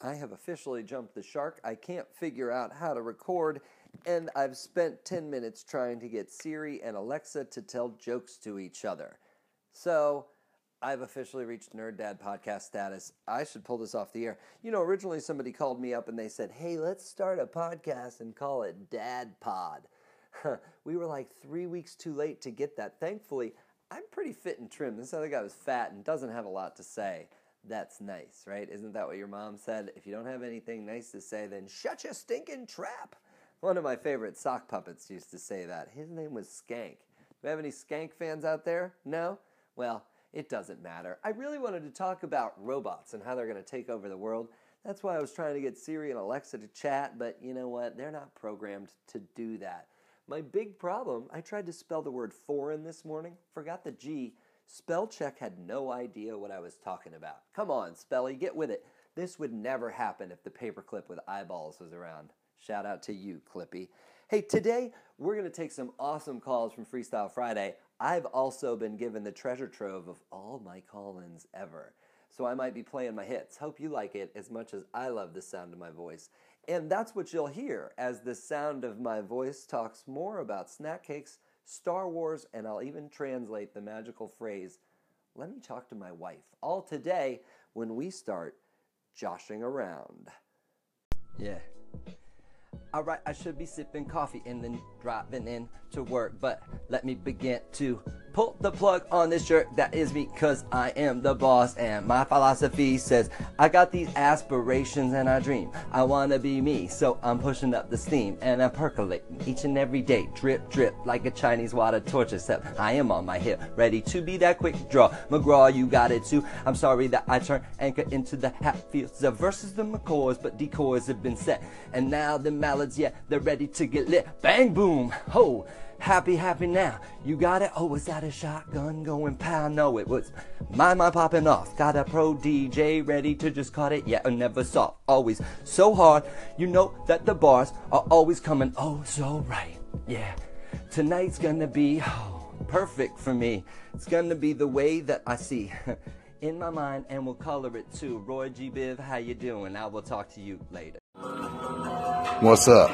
I have officially jumped the shark. I can't figure out how to record, and I've spent 10 minutes trying to get Siri and Alexa to tell jokes to each other. So, I've officially reached Nerd Dad podcast status. I should pull this off the air. You know, originally somebody called me up and they said, hey, let's start a podcast and call it Dad Pod. We were like 3 weeks too late to get that. Thankfully, I'm pretty fit and trim. This other guy was fat and doesn't have a lot to say. That's nice, right? Isn't that what your mom said? If you don't have anything nice to say, then shut your stinking trap. One of my favorite sock puppets used to say that. His name was Skank. Do we have any Skank fans out there? No? Well, it doesn't matter. I really wanted to talk about robots and how they're going to take over the world. That's why I was trying to get Siri and Alexa to chat, but you know what? They're not programmed to do that. My big problem, I tried to spell the word foreign this morning, forgot the G. Spell check had no idea what I was talking about. Come on, Spelly, get with it. This would never happen if the paperclip with eyeballs was around. Shout out to you, Clippy. Hey, today we're going to take some awesome calls from Freestyle Friday. I've also been given the treasure trove of all my call-ins ever. So I might be playing my hits. Hope you like it as much as I love the sound of my voice. And that's what you'll hear as the sound of my voice talks more about snack cakes, Star Wars, and I'll even translate the magical phrase, let me talk to my wife. All today when we start joshing around. Yeah. All right, I should be sipping coffee and then driving in to work, but let me begin to pull the plug on this shirt. That is me, because I am the boss, and my philosophy says I got these aspirations and I dream. I want to be me, so I'm pushing up the steam, and I'm percolating each and every day. Drip, drip, like a Chinese water torch, except I am on my hip, ready to be that quick draw. McGraw, you got it too. I'm sorry that I turned anchor into the Hatfields versus the McCoys, but decoys have been set, and now the mallet. Yeah, they're ready to get lit. Bang, boom, ho. Happy, happy now. You got it? Oh, was that a shotgun going pow? No, it was my popping off. Got a pro DJ ready to just cut it. Yeah, I never saw. Always so hard. You know that the bars are always coming. Oh, so right. Yeah. Tonight's gonna be perfect for me. It's gonna be the way that I see. In my mind, and we'll color it too. Roy G. Biv, how you doing? I will talk to you later. What's up?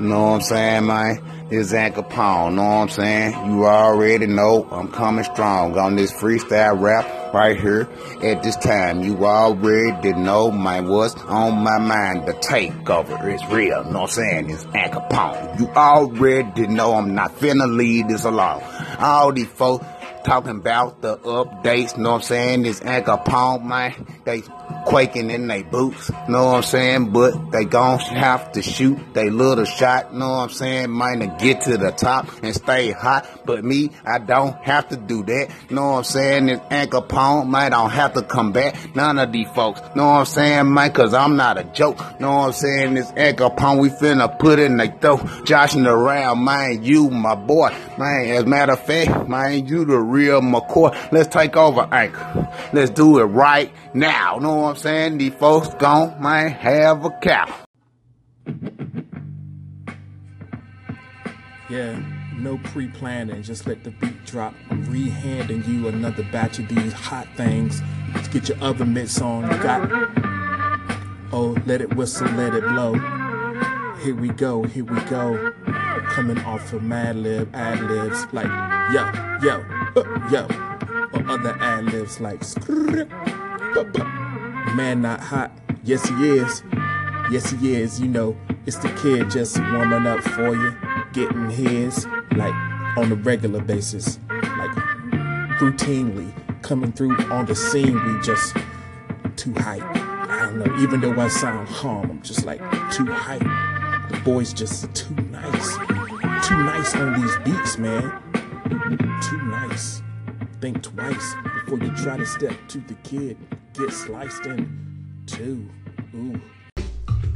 Know what I'm saying, man? This is Anchor Pound, know what I'm saying? You already know I'm coming strong on this freestyle rap right here at this time. You already know my what's on my mind. The takeover is real, know what I'm saying? It's Anchor Pound. You already know I'm not finna leave this alone. All these folks talking about the updates, know what I'm saying? This Anchor Pound, man, they quaking in they boots, know what I'm saying? But they gon' have to shoot they little shot, know what I'm saying? Might not get to the top and stay hot, but me, I don't have to do that, know what I'm saying? This Anchor Pound, might don't have to come back, none of these folks, know what I'm saying, man? Cause I'm not a joke, know what I'm saying? This Anchor Pound, we finna put in they throat, joshing around, man, you my boy, man, as a matter of fact, man, you the real McCoy, let's take over Anchor, let's do it right now, know what I'm saying? These folks gone, man, have a cow. Yeah, no pre-planning, just let the beat drop. I'm re-handing you another batch of these hot things. Let's get your oven mitts on, you got it. Oh, let it whistle, let it blow. Here we go, here we go. Coming off of Madlib, ad-libs like yo, yo, yo. Or other ad-libs like man not hot, yes he is, yes he is. You know it's the kid just warming up for you, getting his, like on a regular basis, like routinely coming through on the scene. We just too hype. I don't know, even though I sound calm, I'm just like too hype. The boy's just too nice on these beats, man. Too nice. Think twice before you try to step to the kid. Get sliced in two. Ooh.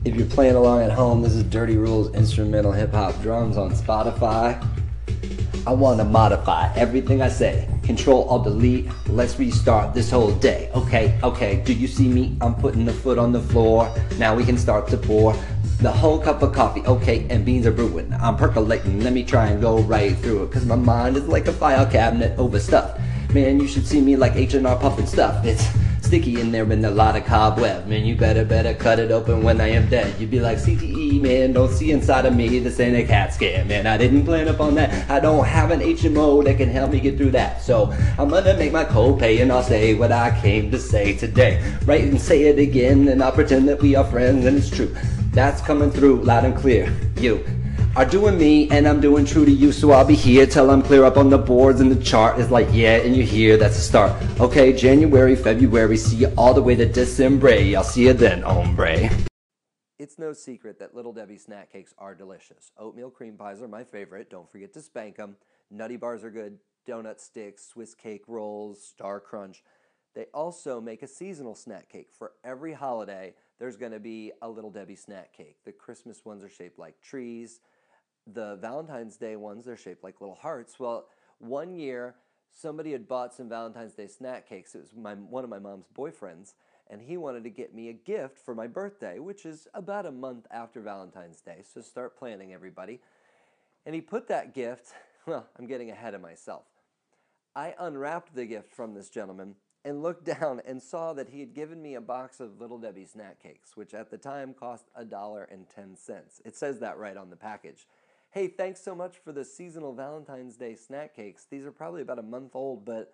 If you're playing along at home, this is Dirty Rules Instrumental Hip Hop Drums on Spotify. I want to modify everything I say. Control, Alt, Delete. Let's restart this whole day. Okay, okay. Do you see me? I'm putting the foot on the floor. Now we can start to pour. The whole cup of coffee, okay, and beans are brewing. I'm percolating. Let me try and go right through it. Because my mind is like a file cabinet overstuffed. Man, you should see me like H&R puffing stuff. It's sticky in there and a lot of cobweb. Man, you better cut it open when I am dead. You'd be like, CTE, man, don't see inside of me. This ain't a CAT scan, man. I didn't plan upon that. I don't have an HMO that can help me get through that. So I'm gonna make my copay and I'll say what I came to say today. Right, and say it again, and I'll pretend that we are friends and it's true. That's coming through loud and clear. You are doing me and I'm doing true to you, so I'll be here till I'm clear up on the boards and the chart is like, yeah, and you're here, that's a start. Okay, January, February, see you all the way to December. I'll see you then, hombre. It's no secret that Little Debbie snack cakes are delicious. Oatmeal cream pies are my favorite, don't forget to spank them. Nutty bars are good, donut sticks, Swiss cake rolls, Star Crunch. They also make a seasonal snack cake. For every holiday, there's going to be a Little Debbie snack cake. The Christmas ones are shaped like trees. The Valentine's Day ones, they're shaped like little hearts. Well, one year, somebody had bought some Valentine's Day snack cakes. It was one of my mom's boyfriends, and he wanted to get me a gift for my birthday, which is about a month after Valentine's Day, so start planning, everybody. And he put that gift, well, I'm getting ahead of myself. I unwrapped the gift from this gentleman and looked down and saw that he had given me a box of Little Debbie snack cakes, which at the time cost $1.10. It says that right on the package. Hey, thanks so much for the seasonal Valentine's Day snack cakes. These are probably about a month old, but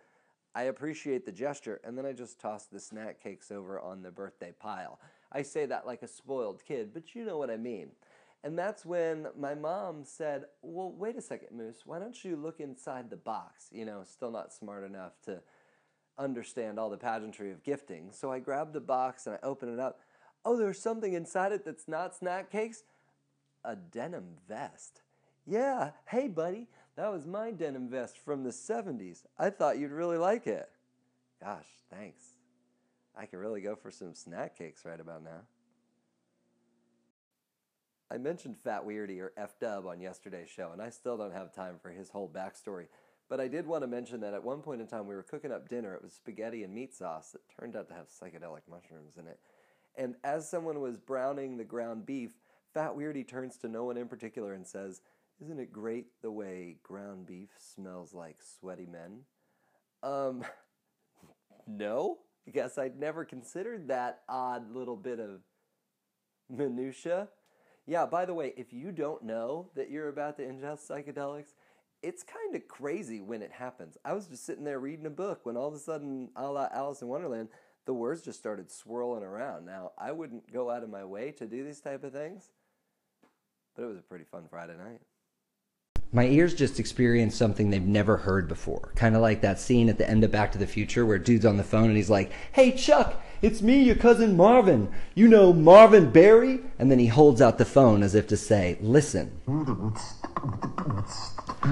I appreciate the gesture. And then I just tossed the snack cakes over on the birthday pile. I say that like a spoiled kid, but you know what I mean. And that's when my mom said, well, wait a second, Moose, why don't you look inside the box? You know, still not smart enough to understand all the pageantry of gifting. So I grabbed the box and I opened it up. Oh, there's something inside it that's not snack cakes? A denim vest. Yeah, hey buddy, that was my denim vest from the 70s. I thought you'd really like it. Gosh, thanks. I could really go for some snack cakes right about now. I mentioned Fat Weirdy, or F-Dub, on yesterday's show, and I still don't have time for his whole backstory. But I did want to mention that at one point in time we were cooking up dinner. It was spaghetti and meat sauce that turned out to have psychedelic mushrooms in it. And as someone was browning the ground beef, Fat Weirdy turns to no one in particular and says, isn't it great the way ground beef smells like sweaty men? No. I guess I'd never considered that odd little bit of minutia. Yeah, by the way, if you don't know that you're about to ingest psychedelics, it's kind of crazy when it happens. I was just sitting there reading a book when all of a sudden, a la Alice in Wonderland, the words just started swirling around. Now, I wouldn't go out of my way to do these type of things, but it was a pretty fun Friday night. My ears just experienced something they've never heard before. Kind of like that scene at the end of Back to the Future where dude's on the phone and he's like, hey Chuck, it's me, your cousin Marvin. You know Marvin Berry? And then he holds out the phone as if to say, listen.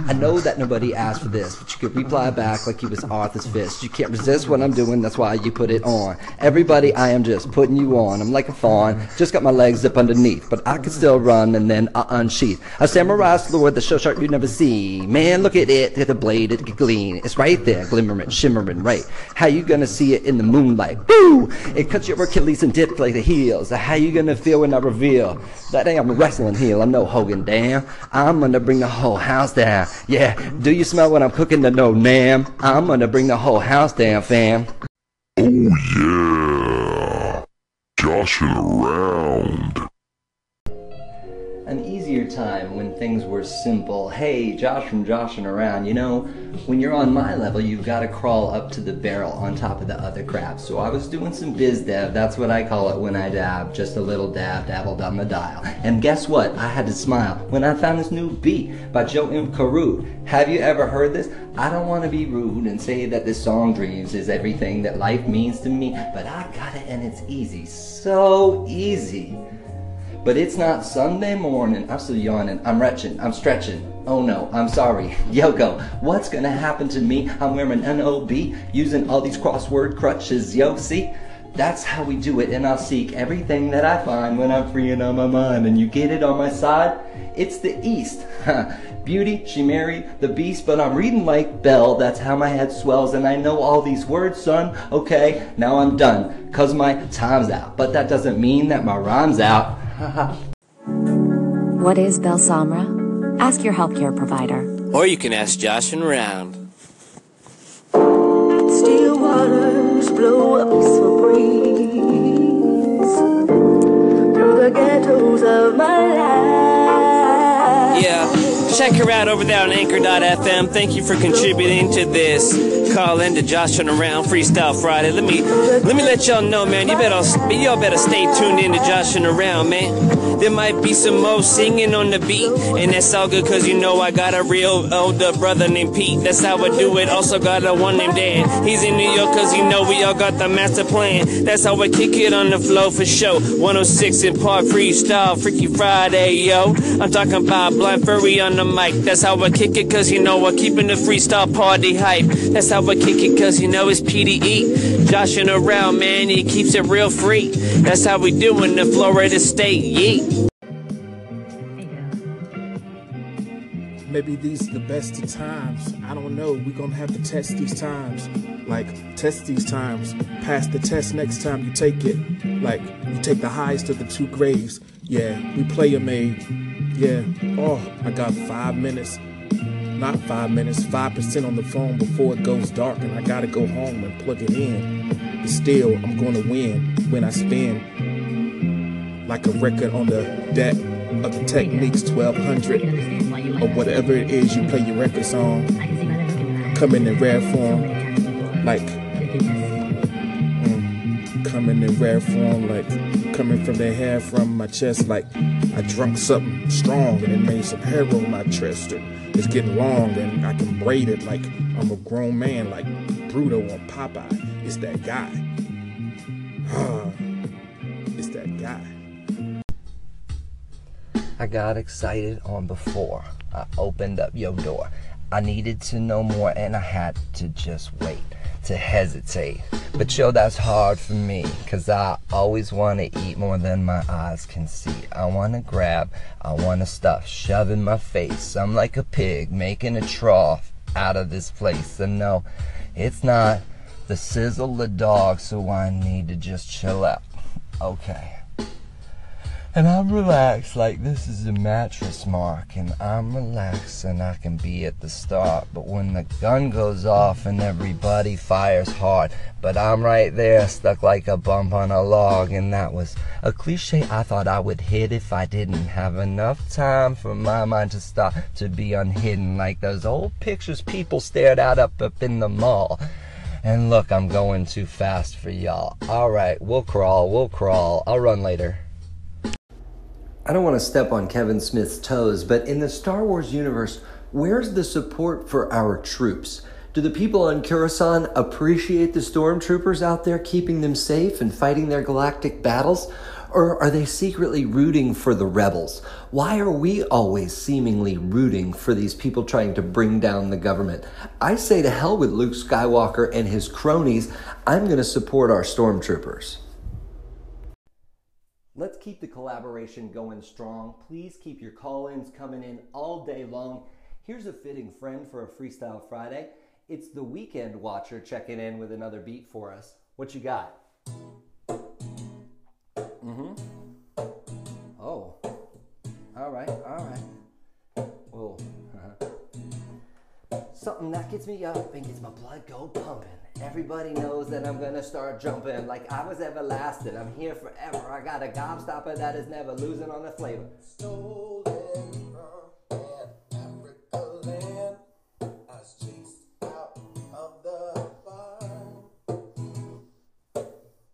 I know that nobody asked for this, but you could reply back like you was Arthur's fist. You can't resist what I'm doing, that's why you put it on. Everybody, I am just putting you on. I'm like a fawn, just got my legs up underneath, but I can still run and then I unsheath. A samurai sword, the show sharp you never see. Man, look at it, get the blade, it can gleam. It's right there, glimmering, shimmering, right. How you gonna see it in the moonlight? Boo! It cuts your Achilles and dips like the heels. How you gonna feel when I reveal that I'm a wrestling heel? I'm no Hogan, damn. I'm gonna bring the whole house down. Yeah, do you smell what I'm cooking? The no nam. I'm gonna bring the whole house down, fam. Oh yeah, joshing around. An easier time when things were simple. Hey, Josh from Joshing Around. You know, when you're on my level, you've got to crawl up to the barrel on top of the other crap. So I was doing some biz dev. That's what I call it when I dab. Just a little dab, dabbled on the dial. And guess what? I had to smile when I found this new beat by Joe M. Karoo. Have you ever heard this? I don't want to be rude and say that this song Dreams is everything that life means to me. But I got it and it's easy. So easy. But it's not Sunday morning, I'm still yawning, I'm retching, I'm stretching, oh no, I'm sorry, Yoko, what's gonna happen to me? I'm wearing an NOB, using all these crossword crutches, yo, see? That's how we do it, and I'll seek everything that I find when I'm free and on my mind, and you get it on my side? It's the East. Beauty, she married the beast, but I'm reading like Bell, that's how my head swells, and I know all these words, son. Okay, now I'm done, cause my time's out, but that doesn't mean that my rhyme's out. What is Balsamra? Ask your healthcare provider. Or you can ask Josh and Round. Steel waters blow up so breeze through the ghettos of my life. Yeah, check her out over there on anchor.fm. Thank you for contributing to this call in to Josh and Around Freestyle Friday. Let me let y'all know, man, y'all better stay tuned in to Josh and Around, man. There might be some more singing on the beat, and that's all good, cause you know I got a real older brother named Pete. That's how I do it. Also got a one named Dan. He's in New York, cause you know we all got the master plan. That's how I kick it on the flow for show. 106 in Park Freestyle Freaky Friday, yo. I'm talking about Blind Furry on the mic. That's how I kick it, cause you know I'm keeping the freestyle party hype. That's how I kick it, cause you know it's PDE. Joshing around, man, he keeps it real free. That's how we do in the Florida State, yeet. Maybe these are the best of times. I don't know. We're going to have to test these times. Like, test these times. Pass the test next time you take it. Like, you take the highest of the two grades. Yeah, we play a maid. Yeah. Oh, I got 5 minutes. Not 5 minutes. 5% on the phone before it goes dark. And I got to go home and plug it in. But still, I'm going to win when I spin. Like a record on the deck of the Techniques 1200. Or whatever it is you play your records on, coming in rare form, like, coming in rare form, like, coming from their hair from my chest, like, I drunk something strong and it made some hair on my chest, and it's getting long and I can braid it like I'm a grown man, like Bruto on Popeye, it's that guy, it's that guy. I got excited on before I opened up your door. I needed to know more and I had to just wait, to hesitate. But yo, that's hard for me, cause I always wanna eat more than my eyes can see. I wanna grab, I wanna stuff, shove in my face. I'm like a pig making a trough out of this place. And no, it's not the sizzle of dog, so I need to just chill out. Okay. And I'm relaxed, like this is a mattress mark, and I'm relaxed and I can be at the start. But when the gun goes off and everybody fires hard, but I'm right there stuck like a bump on a log. And that was a cliche I thought I would hit if I didn't have enough time for my mind to stop, to be unhidden, like those old pictures people stared at up in the mall. And look, I'm going too fast for y'all. Alright, we'll crawl, I'll run later. I don't want to step on Kevin Smith's toes, but in the Star Wars universe, where's the support for our troops? Do the people on Coruscant appreciate the stormtroopers out there keeping them safe and fighting their galactic battles? Or are they secretly rooting for the rebels? Why are we always seemingly rooting for these people trying to bring down the government? I say to hell with Luke Skywalker and his cronies. I'm going to support our stormtroopers. Let's keep the collaboration going strong. Please keep your call-ins coming in all day long. Here's a fitting friend for a Freestyle Friday. It's the Weekend Watcher checking in with another beat for us. What you got? Oh. All right. Whoa. Something that gets me up and gets my blood go pumping. Everybody knows that I'm gonna start jumping like I was everlasting. I'm here forever. I got a gobstopper that is never losing on the flavor. Stolen from Africa land, I was chased out of the farm.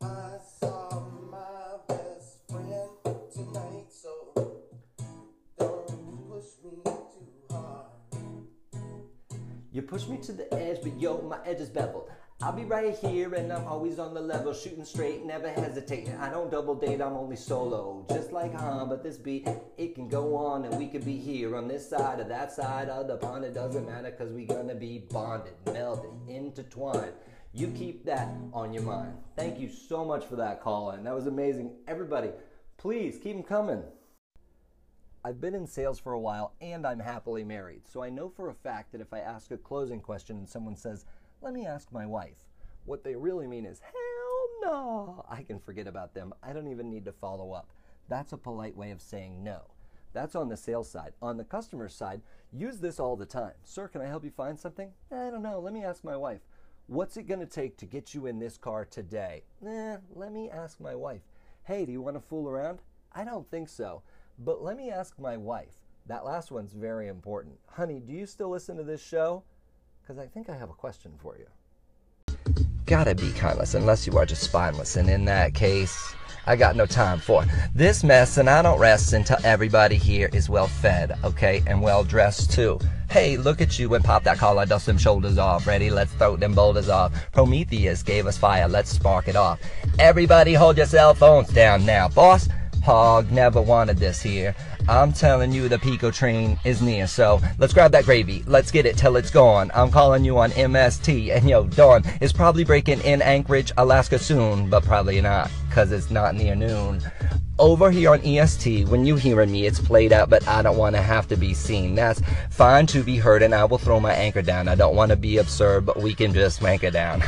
I saw my best friend tonight, so don't push me too hard. You push me to the edge, but yo, my edge is beveled. I'll be right here and I'm always on the level, shooting straight, never hesitating. I don't double date, I'm only solo, just like Han, but this beat, it can go on and we could be here on this side or that side of the pond. It doesn't matter cause we gonna be bonded, melded, intertwined. You keep that on your mind. Thank you so much for that call in. That was amazing. Everybody, please keep them coming. I've been in sales for a while and I'm happily married, so I know for a fact that if I ask a closing question and someone says, "Let me ask my wife," what they really mean is, hell no, I can forget about them. I don't even need to follow up. That's a polite way of saying no. That's on the sales side. On the customer side, use this all the time. Sir, can I help you find something? I don't know. Let me ask my wife. What's it going to take to get you in this car today? Let me ask my wife. Hey, do you want to fool around? I don't think so, but let me ask my wife. That last one's very important. Honey, do you still listen to this show? Because I think I have a question for you. Gotta be kindless, unless you are just spineless, and in that case, I got no time for this mess, and I don't rest until everybody here is well fed, okay, and well dressed too. Hey, look at you and pop that collar, dust them shoulders off. Ready, let's throw them boulders off. Prometheus gave us fire, let's spark it off. Everybody hold your cell phones down now, boss. Hog never wanted this here. I'm telling you the Pico train is near, so let's grab that gravy, let's get it till it's gone. I'm calling you on MST, and yo, dawn is probably breaking in Anchorage, Alaska soon, but probably not, cause it's not near noon. Over here on EST, when you hearing me, it's played out, but I don't want to have to be seen. That's fine to be heard, and I will throw my anchor down. I don't want to be absurd, but we can just wanker down.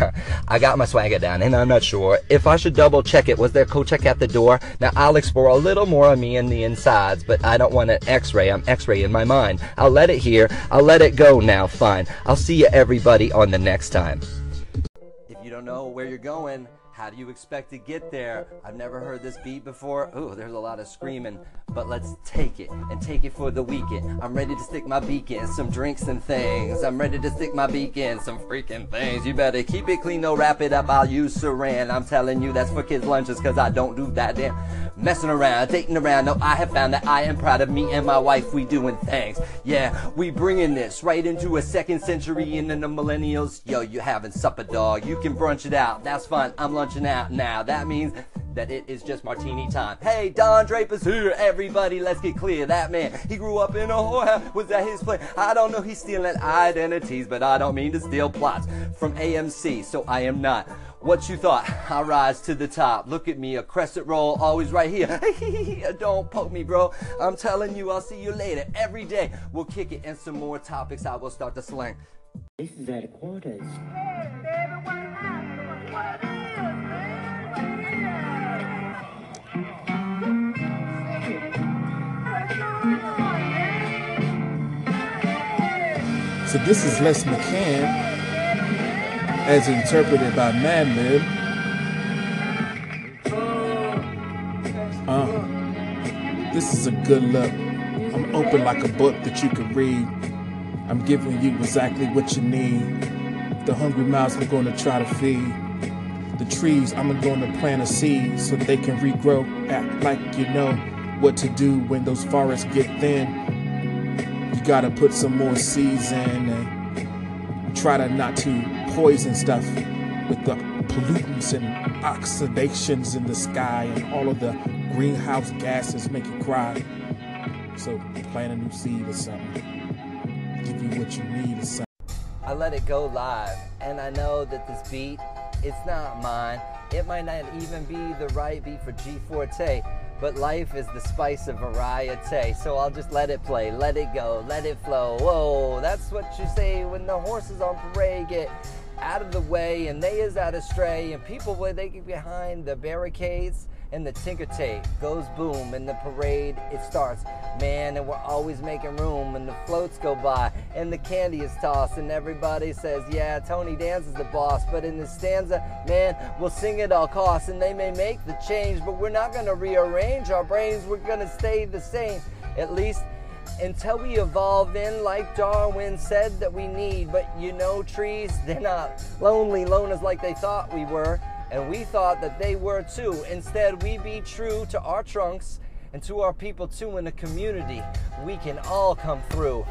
I got my swagger down, and I'm not sure if I should double check it. Was there co check at the door? Now I'll explore a little more of me in the insides, but I don't want an x-ray. I'm x-raying my mind. I'll let it hear. I'll let it go now. Fine. I'll see you everybody on the next time. If you don't know where you're going, how do you expect to get there? I've never heard this beat before. Ooh, there's a lot of screaming, but let's take it and take it for the weekend. I'm ready to stick my beak in some drinks and things. I'm ready to stick my beak in some freaking things. You better keep it clean, no wrap it up. I'll use Saran. I'm telling you that's for kids' lunches, cause I don't do that damn messing around, dating around. No, I have found that I am proud of me and my wife. We doing things. Yeah, we bringing this right into a second century and then the millennials. Yo, you having supper, dog. You can brunch it out. That's fun. I'm lunching out now. That means that it is just martini time. Hey, Don Draper's here, everybody. Let's get clear. That man, he grew up in a whorehouse. Was that his play? I don't know. He's stealing identities, but I don't mean to steal plots from AMC, so I am not what you thought. I rise to the top. Look at me, a crescent roll, always right here. Don't poke me, bro. I'm telling you, I'll see you later. Every day, we'll kick it and some more topics I will start to slang. This is at quarters. Hey, baby, what happened? What happened? So this is Les McCann, as interpreted by Madlib. This is a good look. I'm open like a book that you can read. I'm giving you exactly what you need. The hungry mouths I'm gonna try to feed. The trees I'm gonna plant a seed so they can regrow. Act like you know what to do when those forests get thin. You gotta put some more seeds in and try to not to poison stuff with the pollutants and oxidations in the sky and all of the greenhouse gases make you cry. So plant a new seed or something. Give you what you need or something. I let it go live, and I know that this beat, it's not mine. It might not even be the right beat for G Forte. But life is the spice of variety, so I'll just let it play, let it go, let it flow. Whoa, that's what you say when the horses on parade get out of the way and they is out astray, and people where they get behind the barricades, and the tinker tape goes boom, and the parade, it starts, man, and we're always making room, and the floats go by, and the candy is tossed, and everybody says, yeah, Tony Danza is the boss, but in the stanza, man, we'll sing at all costs, and they may make the change, but we're not gonna rearrange our brains, we're gonna stay the same, at least until we evolve in like Darwin said that we need, but you know trees, they're not lonely loners like they thought we were, and we thought that they were too. Instead, we be true to our trunks and to our people too. In a community, we can all come through.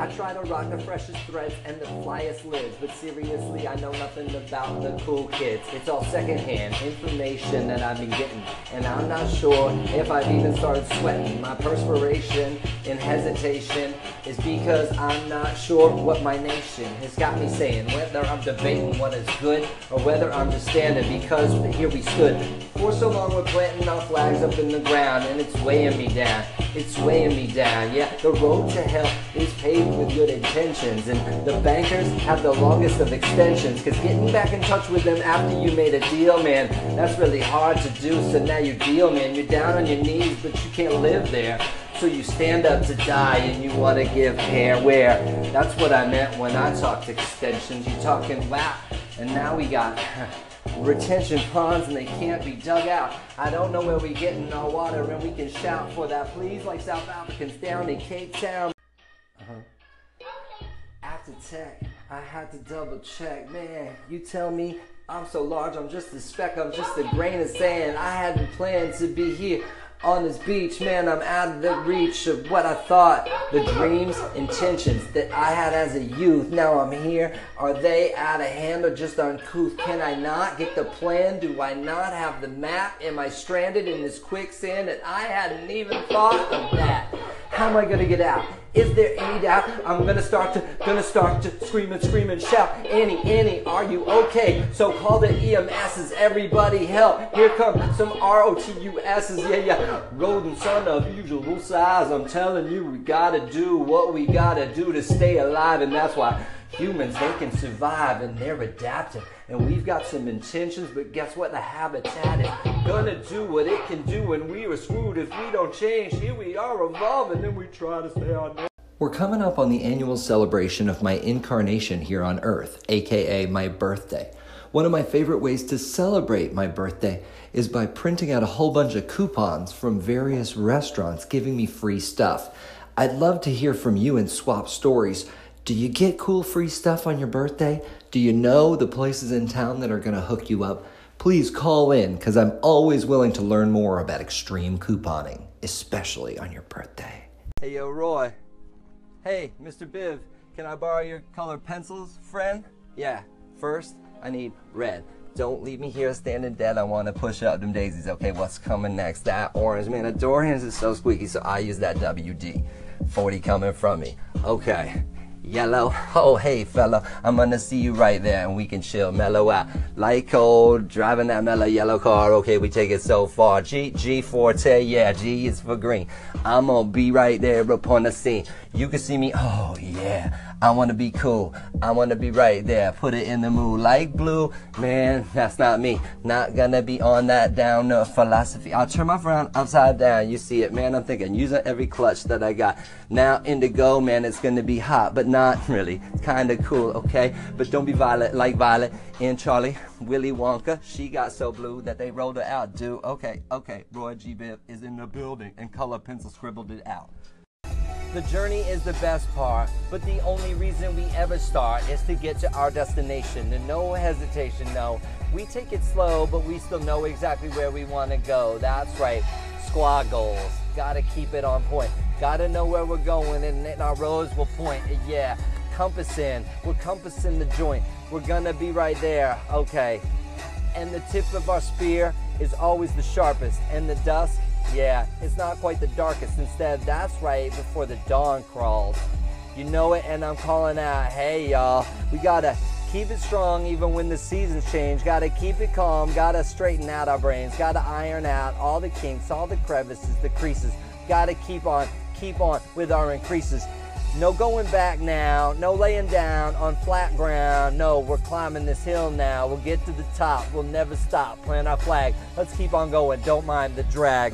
I try to rock the freshest threads and the flyest lids, but seriously, I know nothing about the cool kids. It's all secondhand information that I've been getting, and I'm not sure if I've even started sweating. My perspiration and hesitation is because I'm not sure what my nation has got me saying, whether I'm debating what is good or whether I'm just standing, because here we stood. For so long we're planting our flags up in the ground, and it's weighing me down, it's weighing me down. Yeah, the road to hell is paved with good intentions, and the bankers have the longest of extensions, cause getting back in touch with them after you made a deal, man, that's really hard to do. So now you deal, man, you're down on your knees, but you can't live there. So you stand up to die and you want to give hair wear. That's what I meant when I talked extensions. You're talking lap, and now we got retention ponds and they can't be dug out. I don't know where we're getting our water, and we can shout for that, please, like South Africans down in Cape Town. After tech, I had to double check. Man, you tell me I'm so large, I'm just a speck, I'm just a grain of sand. I hadn't planned to be here on this beach, man. I'm out of the reach of what I thought, the dreams, intentions that I had as a youth. Now I'm here. Are they out of hand or just uncouth? Can I not get the plan? Do I not have the map? Am I stranded in this quicksand? And I hadn't even thought of that. How am I gonna get out? Is there any doubt? I'm gonna start to scream and scream and shout. Annie, are you okay? So call the EMSs, everybody help. Here come some ROTUSs, yeah. Rodents unusual size, I'm telling you, we gotta do what we gotta do to stay alive, and that's why humans, they can survive and they're adapting. And we've got some intentions, but guess what? The habitat is gonna do what it can do, and we are screwed if we don't change. Here we are evolving, and then we try to stay on. We're coming up on the annual celebration of my incarnation here on Earth, aka my birthday. One of my favorite ways to celebrate my birthday is by printing out a whole bunch of coupons from various restaurants giving me free stuff. I'd love to hear from you and swap stories. Do you get cool free stuff on your birthday? Do you know the places in town that are going to hook you up? Please call in, because I'm always willing to learn more about extreme couponing, especially on your birthday. Hey, yo, Roy. Hey, Mr. Biv, can I borrow your colored pencils, friend? Yeah, first, I need red. Don't leave me here standing dead. I want to push up them daisies. Okay, what's coming next? That orange, man, the door hinge is so squeaky, so I use that WD-40 coming from me. Okay. Yellow, oh hey fella, I'm gonna see you right there and we can chill, mellow out. Light cold, driving that mellow yellow car, okay, we take it so far. G forte, yeah, G is for green. I'm gonna be right there upon the scene. You can see me, oh yeah, I wanna be cool. I wanna be right there, put it in the mood. Like blue, man, that's not me. Not gonna be on that down philosophy. I'll turn my frown upside down, you see it, man, I'm thinking, using every clutch that I got. Now indigo, man, it's gonna be hot, but not really, kind of cool, okay? But don't be violent like Violet and Charlie, Willy Wonka. She got so blue that they rolled her out, dude. Okay, Roy G. Biv is in the building and color pencil scribbled it out. The journey is the best part, but the only reason we ever start is to get to our destination. And no hesitation, no. We take it slow, but we still know exactly where we want to go. That's right, squad goals. Gotta keep it on point. Gotta know where we're going, and then our roads will point. Yeah, compassing. We're compassing the joint. We're gonna be right there. Okay. And the tip of our spear is always the sharpest. And the dusk, yeah, it's not quite the darkest. Instead, that's right before the dawn crawls. You know it, and I'm calling out, hey, y'all. We gotta keep it strong even when the seasons change. Gotta keep it calm. Gotta straighten out our brains. Gotta iron out all the kinks, all the crevices, the creases. Gotta keep on with our increases. No going back now, no laying down on flat ground. No, we're climbing this hill now. We'll get to the top, we'll never stop. Plant our flag, let's keep on going. Don't mind the drag.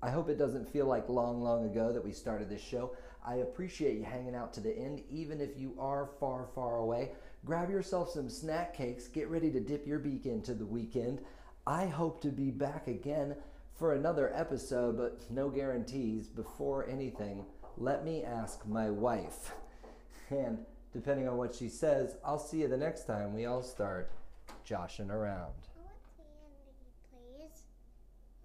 I hope it doesn't feel like long ago that we started this show. I appreciate you hanging out to the end, even if you are far away. Grab yourself some snack cakes, get ready to dip your beak into the weekend. I hope to be back again for another episode, but no guarantees. Before anything, let me ask my wife. And depending on what she says, I'll see you the next time we all start joshing around.